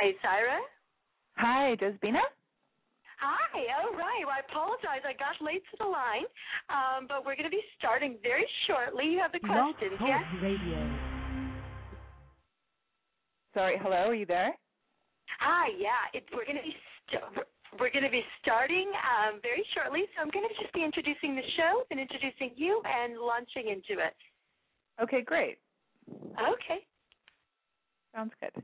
Hi, Saira. Hi, Jasbina. Hi. All right. Well, I apologize. I got late to the line, but we're going to be starting very shortly. You have the questions, yes? Radio. Sorry. Hello. Are you there? Hi. Yeah. We're going to be starting very shortly, so I'm going to just be introducing the show and introducing you and launching into it. Okay, great. Okay. Sounds good.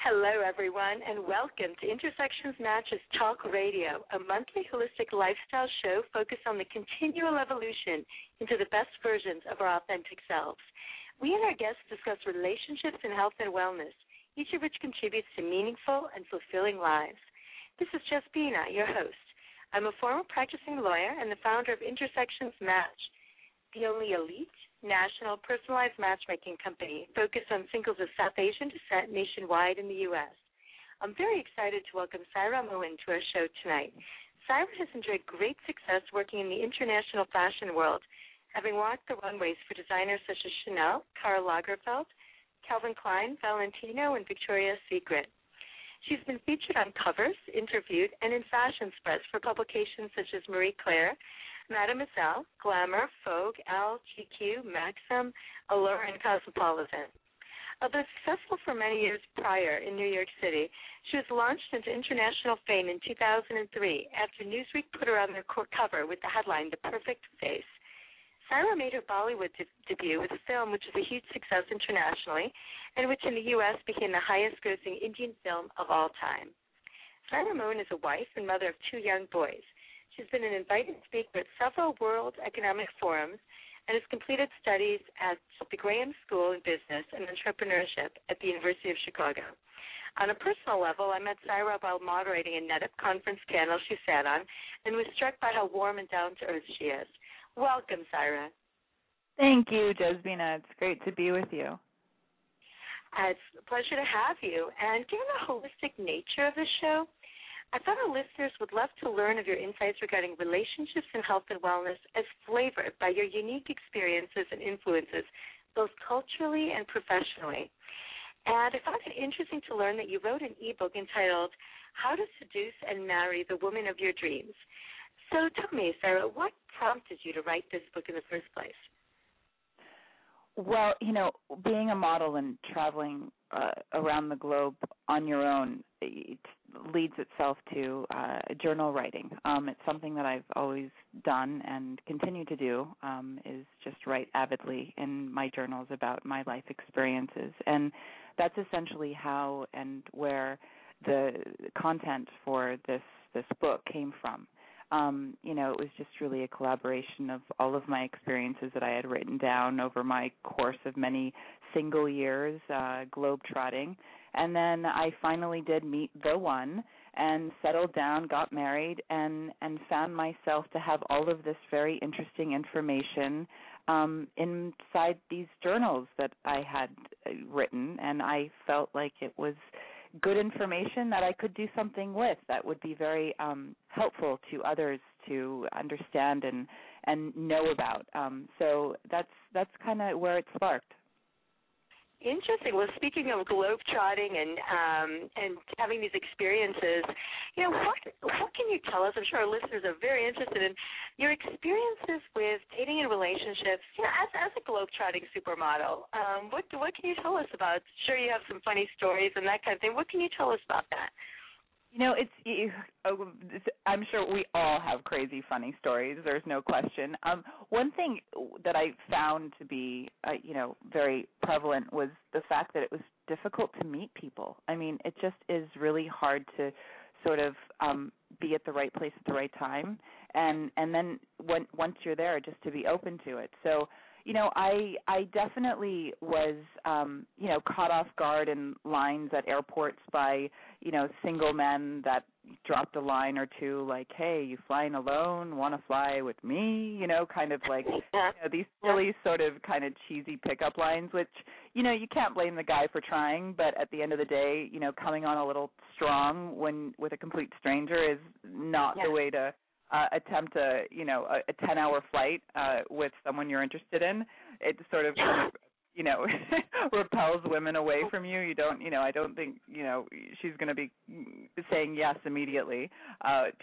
Hello, everyone, and welcome to Intersections Match's Talk Radio, a monthly holistic lifestyle show focused on the continual evolution into the best versions of our authentic selves. We and our guests discuss relationships and health and wellness, each of which contributes to meaningful and fulfilling lives. This is Jasbina, your host. I'm a former practicing lawyer and the founder of Intersections Match, the only elite, national personalized matchmaking company focused on singles of South Asian descent nationwide in the U.S. I'm very excited to welcome Saira Mohan to our show tonight. Saira has enjoyed great success working in the international fashion world, having walked the runways for designers such as Chanel, Karl Lagerfeld, Calvin Klein, Valentino, and Victoria's Secret. She's been featured on covers, interviewed, and in fashion spreads for publications such as Marie Claire, Mademoiselle, Glamour, Vogue, Elle, GQ, Maxim, Allure, and Cosmopolitan. Although successful for many years prior in New York City, she was launched into international fame in 2003 after Newsweek put her on their cover with the headline, The Perfect Face. Saira made her Bollywood debut with a film which was a huge success internationally and which in the U.S. became the highest-grossing Indian film of all time. Saira Mohan is a wife and mother of two young boys. She's been an invited speaker at several World Economic Forums and has completed studies at the Graham School of Business and Entrepreneurship at the University of Chicago. On a personal level, I met Saira while moderating a NetUp conference panel she sat on and was struck by how warm and down-to-earth she is. Welcome, Saira. Thank you, Jasbina. It's great to be with you. It's a pleasure to have you. And given the holistic nature of the show, I thought our listeners would love to learn of your insights regarding relationships and health and wellness as flavored by your unique experiences and influences, both culturally and professionally. And I found it interesting to learn that you wrote an ebook entitled How to Seduce and Marry the Woman of Your Dreams. So tell me, Saira, what prompted you to write this book in the first place? Well, you know, being a model and traveling around the globe on your own, it leads itself to journal writing. It's something that I've always done and continue to do, is just write avidly in my journals about my life experiences. And that's essentially how and where the content for this book came from. You know, it was just really a collaboration of all of my experiences that I had written down over my course of many single years, globe-trotting. And then I finally did meet the one and settled down, got married, and found myself to have all of this very interesting information inside these journals that I had written, and I felt like it was good information that I could do something with that would be very helpful to others to understand and know about. So that's kind of where it sparked. Interesting. Well, speaking of globe-trotting and having these experiences, you know, what can you tell us? I'm sure our listeners are very interested in your experiences with dating and relationships, you know, as a globe-trotting supermodel. What can you tell us about? I'm sure you have some funny stories and that kind of thing. What can you tell us about that? You know, I'm sure we all have crazy, funny stories. There's no question. One thing that I found to be, you know, very prevalent was the fact that it was difficult to meet people. I mean, it just is really hard to sort of be at the right place at the right time, and then once you're there, just to be open to it. So, you know, I definitely was, you know, caught off guard in lines at airports by, you know, single men that dropped a line or two like, hey, you flying alone, want to fly with me, you know, kind of like these silly sort of kind of cheesy pickup lines, which, you know, you can't blame the guy for trying, but at the end of the day, you know, coming on a little strong when with a complete stranger is not the way to attempt a, you know, a 10-hour flight with someone you're interested in. It sort of you know, repels women away from you. You don't, you know, I don't think, you know, she's going to be saying yes immediately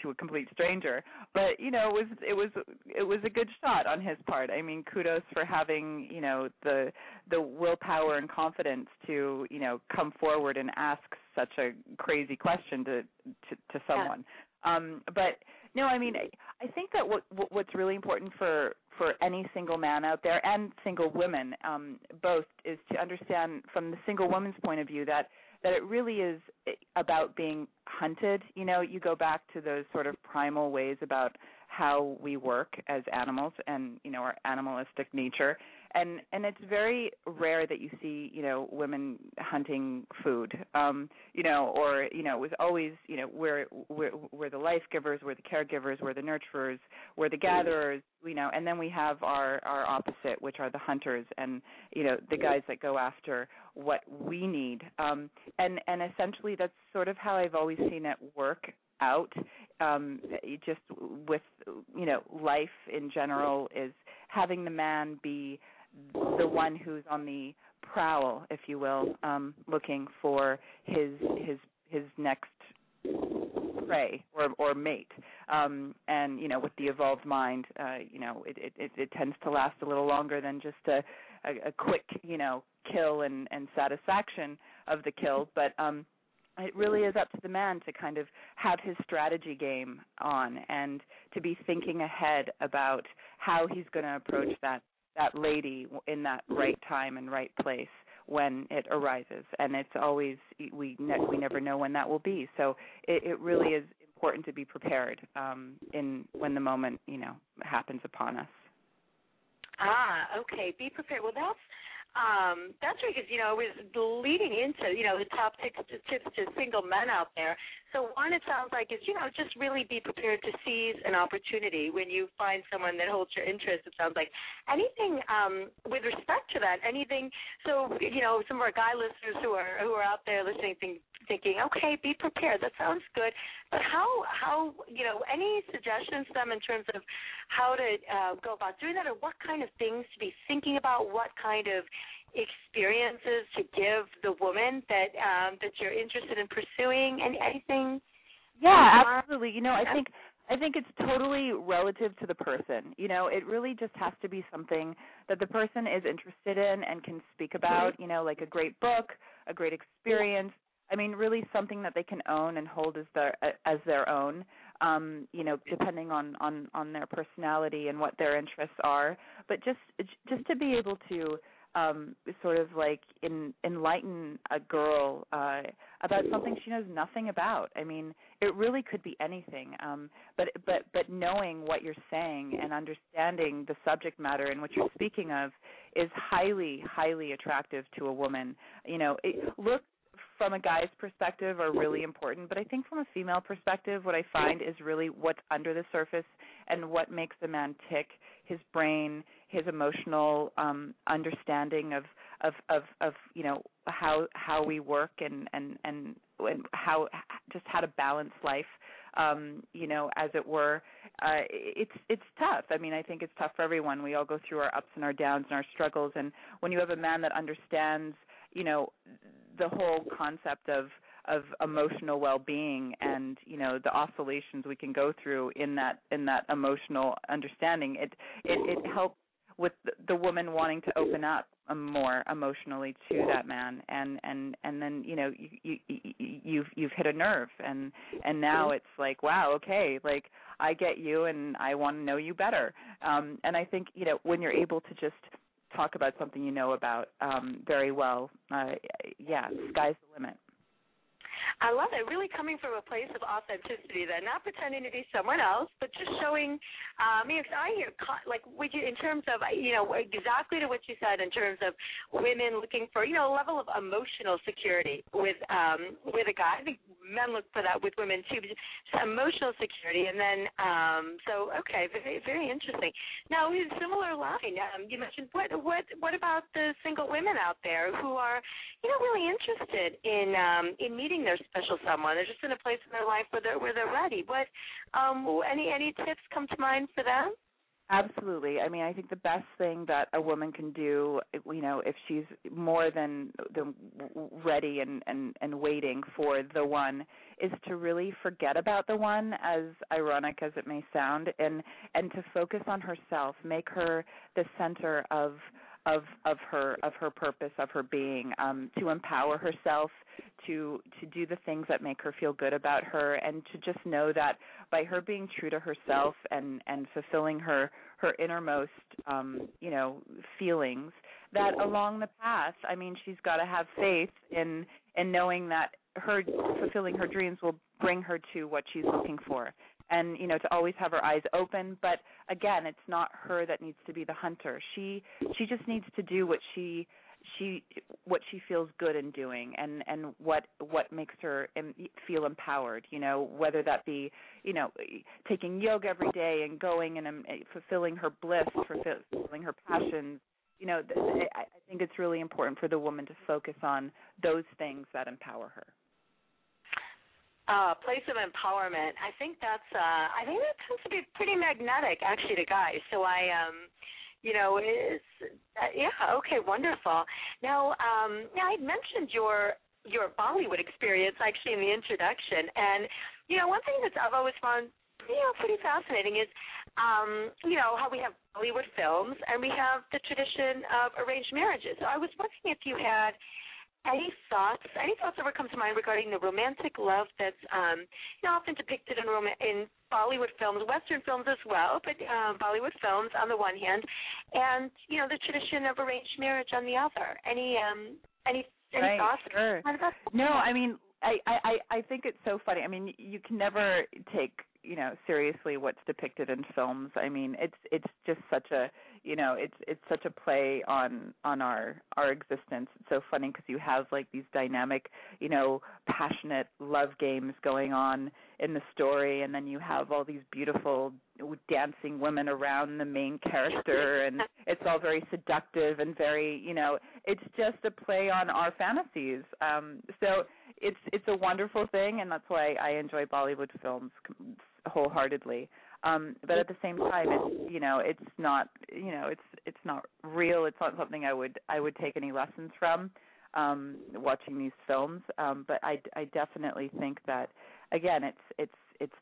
to a complete stranger. But, you know, it was a good shot on his part. I mean, kudos for having, you know, the willpower and confidence to, you know, come forward and ask such a crazy question to someone. Yeah. But no, I mean, I think that what's really important for any single man out there and single women both is to understand from the single woman's point of view that it really is about being hunted. You know, you go back to those sort of primal ways about how we work as animals and, you know, our animalistic nature. And it's very rare that you see, you know, women hunting food, you know, or, you know, it was always, you know, we're the life givers, we're the caregivers, we're the nurturers, we're the gatherers, you know, and then we have our opposite, which are the hunters and, you know, the guys that go after what we need. And essentially that's sort of how I've always seen it work out, just with, you know, life in general is having the man be the one who's on the prowl, if you will, looking for his next prey or mate. And, you know, with the evolved mind, you know, it tends to last a little longer than just a quick, you know, kill and satisfaction of the kill. But it really is up to the man to kind of have his strategy game on and to be thinking ahead about how he's going to approach that lady in that right time and right place when it arises. And it's always we never know when that will be. So it really is important to be prepared when the moment, you know, happens upon us. Ah, okay. Be prepared. Well, that's right, because, you know, it was leading into, you know, the top tips to single men out there. So one, it sounds like, is, you know, just really be prepared to seize an opportunity when you find someone that holds your interest, it sounds like. Anything with respect to that, anything, so, you know, some of our guy listeners who are out there listening thinking, okay, be prepared, that sounds good, but how you know, any suggestions to them in terms of how to go about doing that, or what kind of things to be thinking about, what kind of experiences to give the woman that that you're interested in pursuing, and anything? Yeah, absolutely. You know, I think it's totally relative to the person. You know, it really just has to be something that the person is interested in and can speak about, you know, like a great book, a great experience. I mean, really something that they can own and hold as their own, you know, depending on their personality and what their interests are. But just to be able to sort of like enlighten a girl about something she knows nothing about. I mean, it really could be anything, but knowing what you're saying and understanding the subject matter in which you're speaking of is highly, highly attractive to a woman. You know, looks from a guy's perspective are really important, but I think from a female perspective, what I find is really what's under the surface and what makes the man tick, his brain, his emotional understanding of you know, how we work and how to balance life, you know, as it were. It's tough. I mean, I think it's tough for everyone. We all go through our ups and our downs and our struggles, and when you have a man that understands, you know, the whole concept of emotional well-being and, you know, the oscillations we can go through in that emotional understanding, it helps with the woman wanting to open up more emotionally to that man, and then, you know, you've hit a nerve, and now it's like, wow, okay, like I get you and I want to know you better, and I think, you know, when you're able to just talk about something you know about very well, yeah, sky's the limit. I love it. Really coming from a place of authenticity, then, not pretending to be someone else, but just showing. You know, I hear like would you, in terms of, you know, exactly to what you said in terms of women looking for, you know, a level of emotional security with a guy. I think men look for that with women too, but emotional security. And then, so, okay, very, very interesting. Now, in a similar line, you mentioned what about the single women out there who are, you know, really interested in meeting their special someone? They're just in a place in their life where they're ready. What any tips come to mind for them? Absolutely. I mean, I think the best thing that a woman can do, you know, if she's more than ready and waiting for the one, is to really forget about the one, as ironic as it may sound, and to focus on herself, make her the center of her purpose, of her being, to empower herself, to do the things that make her feel good about her, and to just know that by her being true to herself and fulfilling her innermost feelings, that along the path, I mean, she's got to have faith in knowing that her fulfilling her dreams will bring her to what she's looking for. And, you know, to always have her eyes open. But, again, it's not her that needs to be the hunter. She just needs to do what she feels good in doing and what makes her feel empowered, you know, whether that be, you know, taking yoga every day and going and fulfilling her bliss, fulfilling her passions. You know, I think it's really important for the woman to focus on those things that empower her. Place of empowerment. I think that tends to be pretty magnetic, actually, to guys. So okay, wonderful. Now, now I mentioned your Bollywood experience actually in the introduction, and you know, one thing that I've always found pretty fascinating is how we have Bollywood films and we have the tradition of arranged marriages. So I was wondering if you had any thoughts ever come to mind regarding the romantic love that's often depicted in Bollywood films, Western films as well, but Bollywood films on the one hand, and, you know, the tradition of arranged marriage on the other. Any thoughts? Sure. No, I mean, I think it's so funny. I mean, you can never take, you know, seriously what's depicted in films. I mean, it's just such a, you know, it's such a play on our existence. It's so funny because you have like these dynamic, you know, passionate love games going on in the story, and then you have all these beautiful dancing women around the main character, and it's all very seductive and very, you know, it's just a play on our fantasies. So it's a wonderful thing, and that's why I enjoy Bollywood films wholeheartedly. But at the same time, it's not real. It's not something I would take any lessons from watching these films. But I definitely think that, again, it's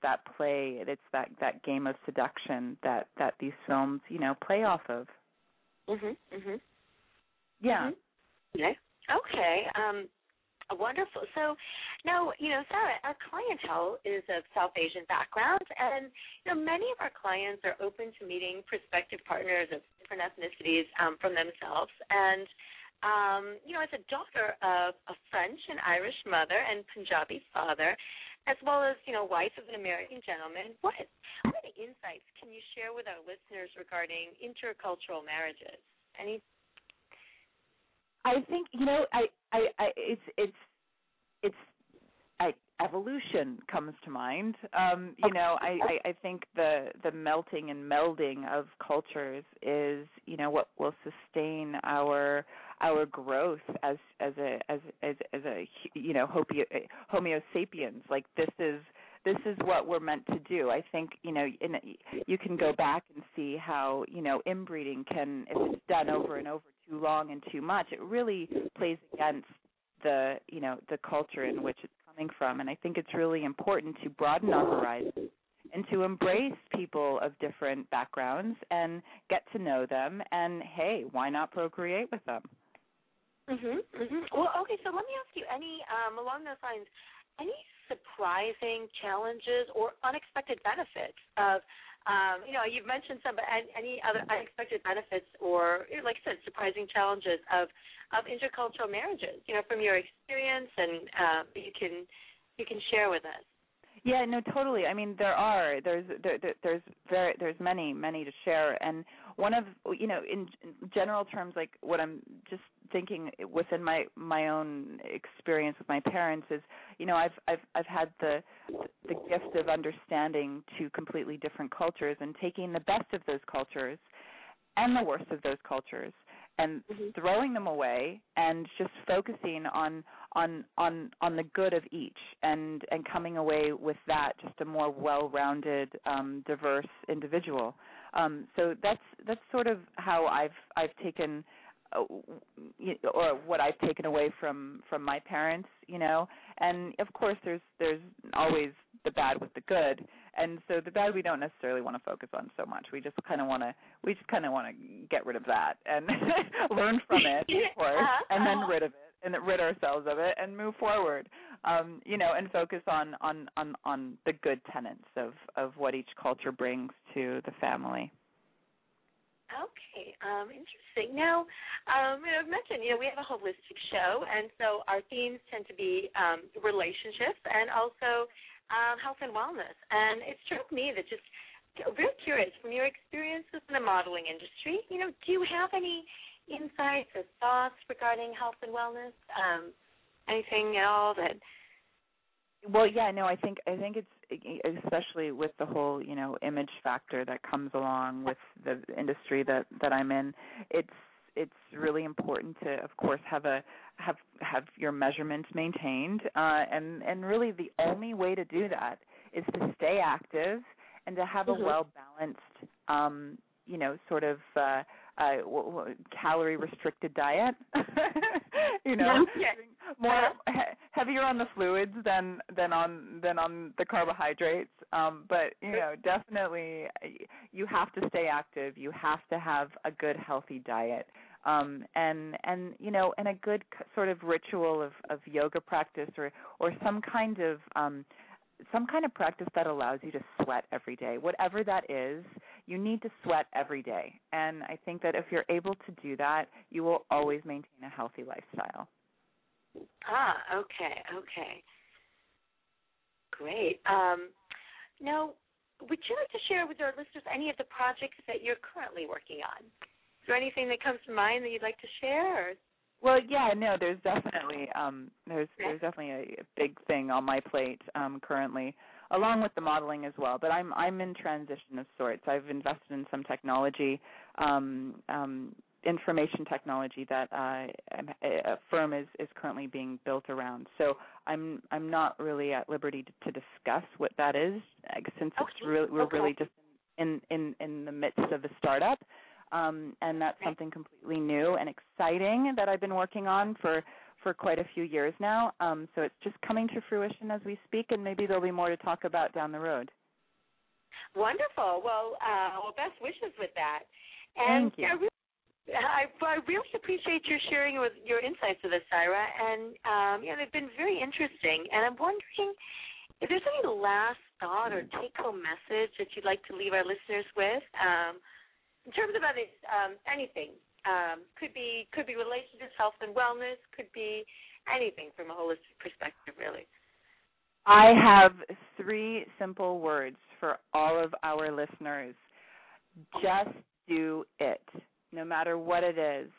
that play, it's that game of seduction that these films, you know, play off of. Mhm. Mhm. Yeah. Mm-hmm. Okay. Okay. Wonderful. So now, you know, Sarah, our clientele is of South Asian background, and, you know, many of our clients are open to meeting prospective partners of different ethnicities from themselves. And, you know, as a daughter of a French and Irish mother and Punjabi father, as well as, you know, wife of an American gentleman, what insights can you share with our listeners regarding intercultural marriages? I think, you know, evolution comes to mind. You know, I think the melting and melding of cultures is, you know, what will sustain our growth as a you know, Homo sapiens. Like, this is what we're meant to do. I think, you know, you can go back and see how, you know, inbreeding can, if it's done over and over too long and too much, it really plays against the, you know, the culture in which it's coming from. And I think it's really important to broaden our horizons and to embrace people of different backgrounds and get to know them. And hey, why not procreate with them? Mhm. Mhm. Well, okay. So let me ask you, any along those lines, any surprising challenges or unexpected benefits of, you know, you've mentioned some, but any other unexpected benefits or, like I said, surprising challenges of intercultural marriages, you know, from your experience, and you can share with us. Yeah, no, totally. I mean, there's many to share, and one of, you know, in general terms, like what I'm just thinking within my own experience with my parents is, you know, I've had the gift of understanding two completely different cultures and taking the best of those cultures and the worst of those cultures and mm-hmm. throwing them away and just focusing on the good of each and coming away with that just a more well-rounded, diverse individual. So that's sort of how I've taken or what I've taken away from my parents, you know. And of course there's always the bad with the good. And so the bad we don't necessarily want to focus on so much. We just kind of want to get rid of that and learn from it, of course, and then rid of it and rid ourselves of it and move forward. You know, and focus on the good tenets of what each culture brings to the family. Okay, interesting. Now, I've mentioned, you know, we have a holistic show, and so our themes tend to be relationships and also health and wellness. And it struck me that just real curious, from your experiences in the modeling industry, you know, do you have any insights or thoughts regarding health and wellness? Anything at all that... Well, yeah, no, I think it's especially with the whole, you know, image factor that comes along with the industry that I'm in. It's really important to, of course, have your measurements maintained, and really the only way to do that is to stay active and to have mm-hmm. a well balanced, you know, sort of calorie restricted diet. You know, more heavier on the fluids than on the carbohydrates. But you know, definitely, you have to stay active. You have to have a good, healthy diet, and you know, and a good sort of ritual of yoga practice or some kind of practice that allows you to sweat every day. Whatever that is, you need to sweat every day. And I think that if you're able to do that, you will always maintain a healthy lifestyle. Ah, okay. Great. Now, would you like to share with our listeners any of the projects that you're currently working on? Is there anything that comes to mind that you'd like to share? Well, yeah, no, there's definitely a big thing on my plate currently, along with the modeling as well. But I'm in transition of sorts. I've invested in some technology, information technology that a firm is currently being built around. So I'm not really at liberty to discuss what that is, since we're really just in the midst of a startup. And that's something completely new and exciting that I've been working on for quite a few years now. So it's just coming to fruition as we speak, and maybe there'll be more to talk about down the road. Wonderful. Well, best wishes with that. And thank you. I really appreciate your sharing with your insights with us, Saira. And they've been very interesting. And I'm wondering if there's any last thought or take-home message that you'd like to leave our listeners with. In terms of anything, could be relationships, health and wellness, could be anything from a holistic perspective, really. I have 3 simple words for all of our listeners. Just do it. No matter what it is,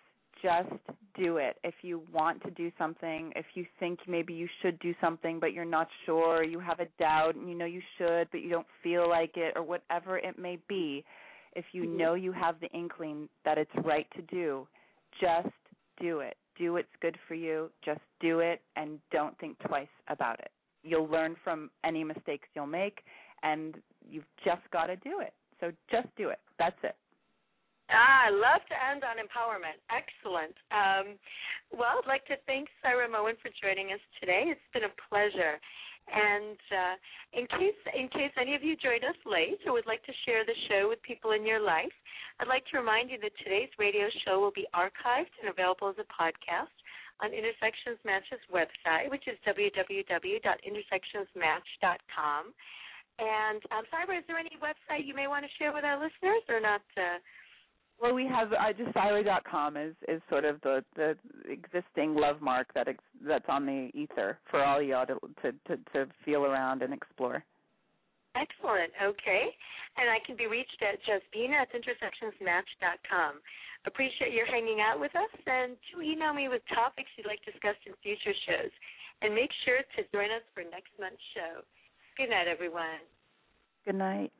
just do it. If you want to do something, if you think maybe you should do something but you're not sure, you have a doubt and you know you should but you don't feel like it or whatever it may be, if you know you have the inkling that it's right to do, just do it. Do what's good for you. Just do it and don't think twice about it. You'll learn from any mistakes you'll make, and you've just got to do it. So just do it. That's it. I love to end on empowerment. Excellent. Well, I'd like to thank Saira Mohan for joining us today. It's been a pleasure. And in case any of you joined us late or would like to share the show with people in your life, I'd like to remind you that today's radio show will be archived and available as a podcast on Intersections Match's website, which is www.intersectionsmatch.com. And Saira, is there any website you may want to share with our listeners or not? Well, we have just Silo.com is sort of the existing love mark that's on the ether for all y'all to feel around and explore. Excellent. Okay. And I can be reached at jasbina@intersectionsmatch.com. Appreciate your hanging out with us, and do email me with topics you'd like discussed in future shows. And make sure to join us for next month's show. Good night, everyone. Good night.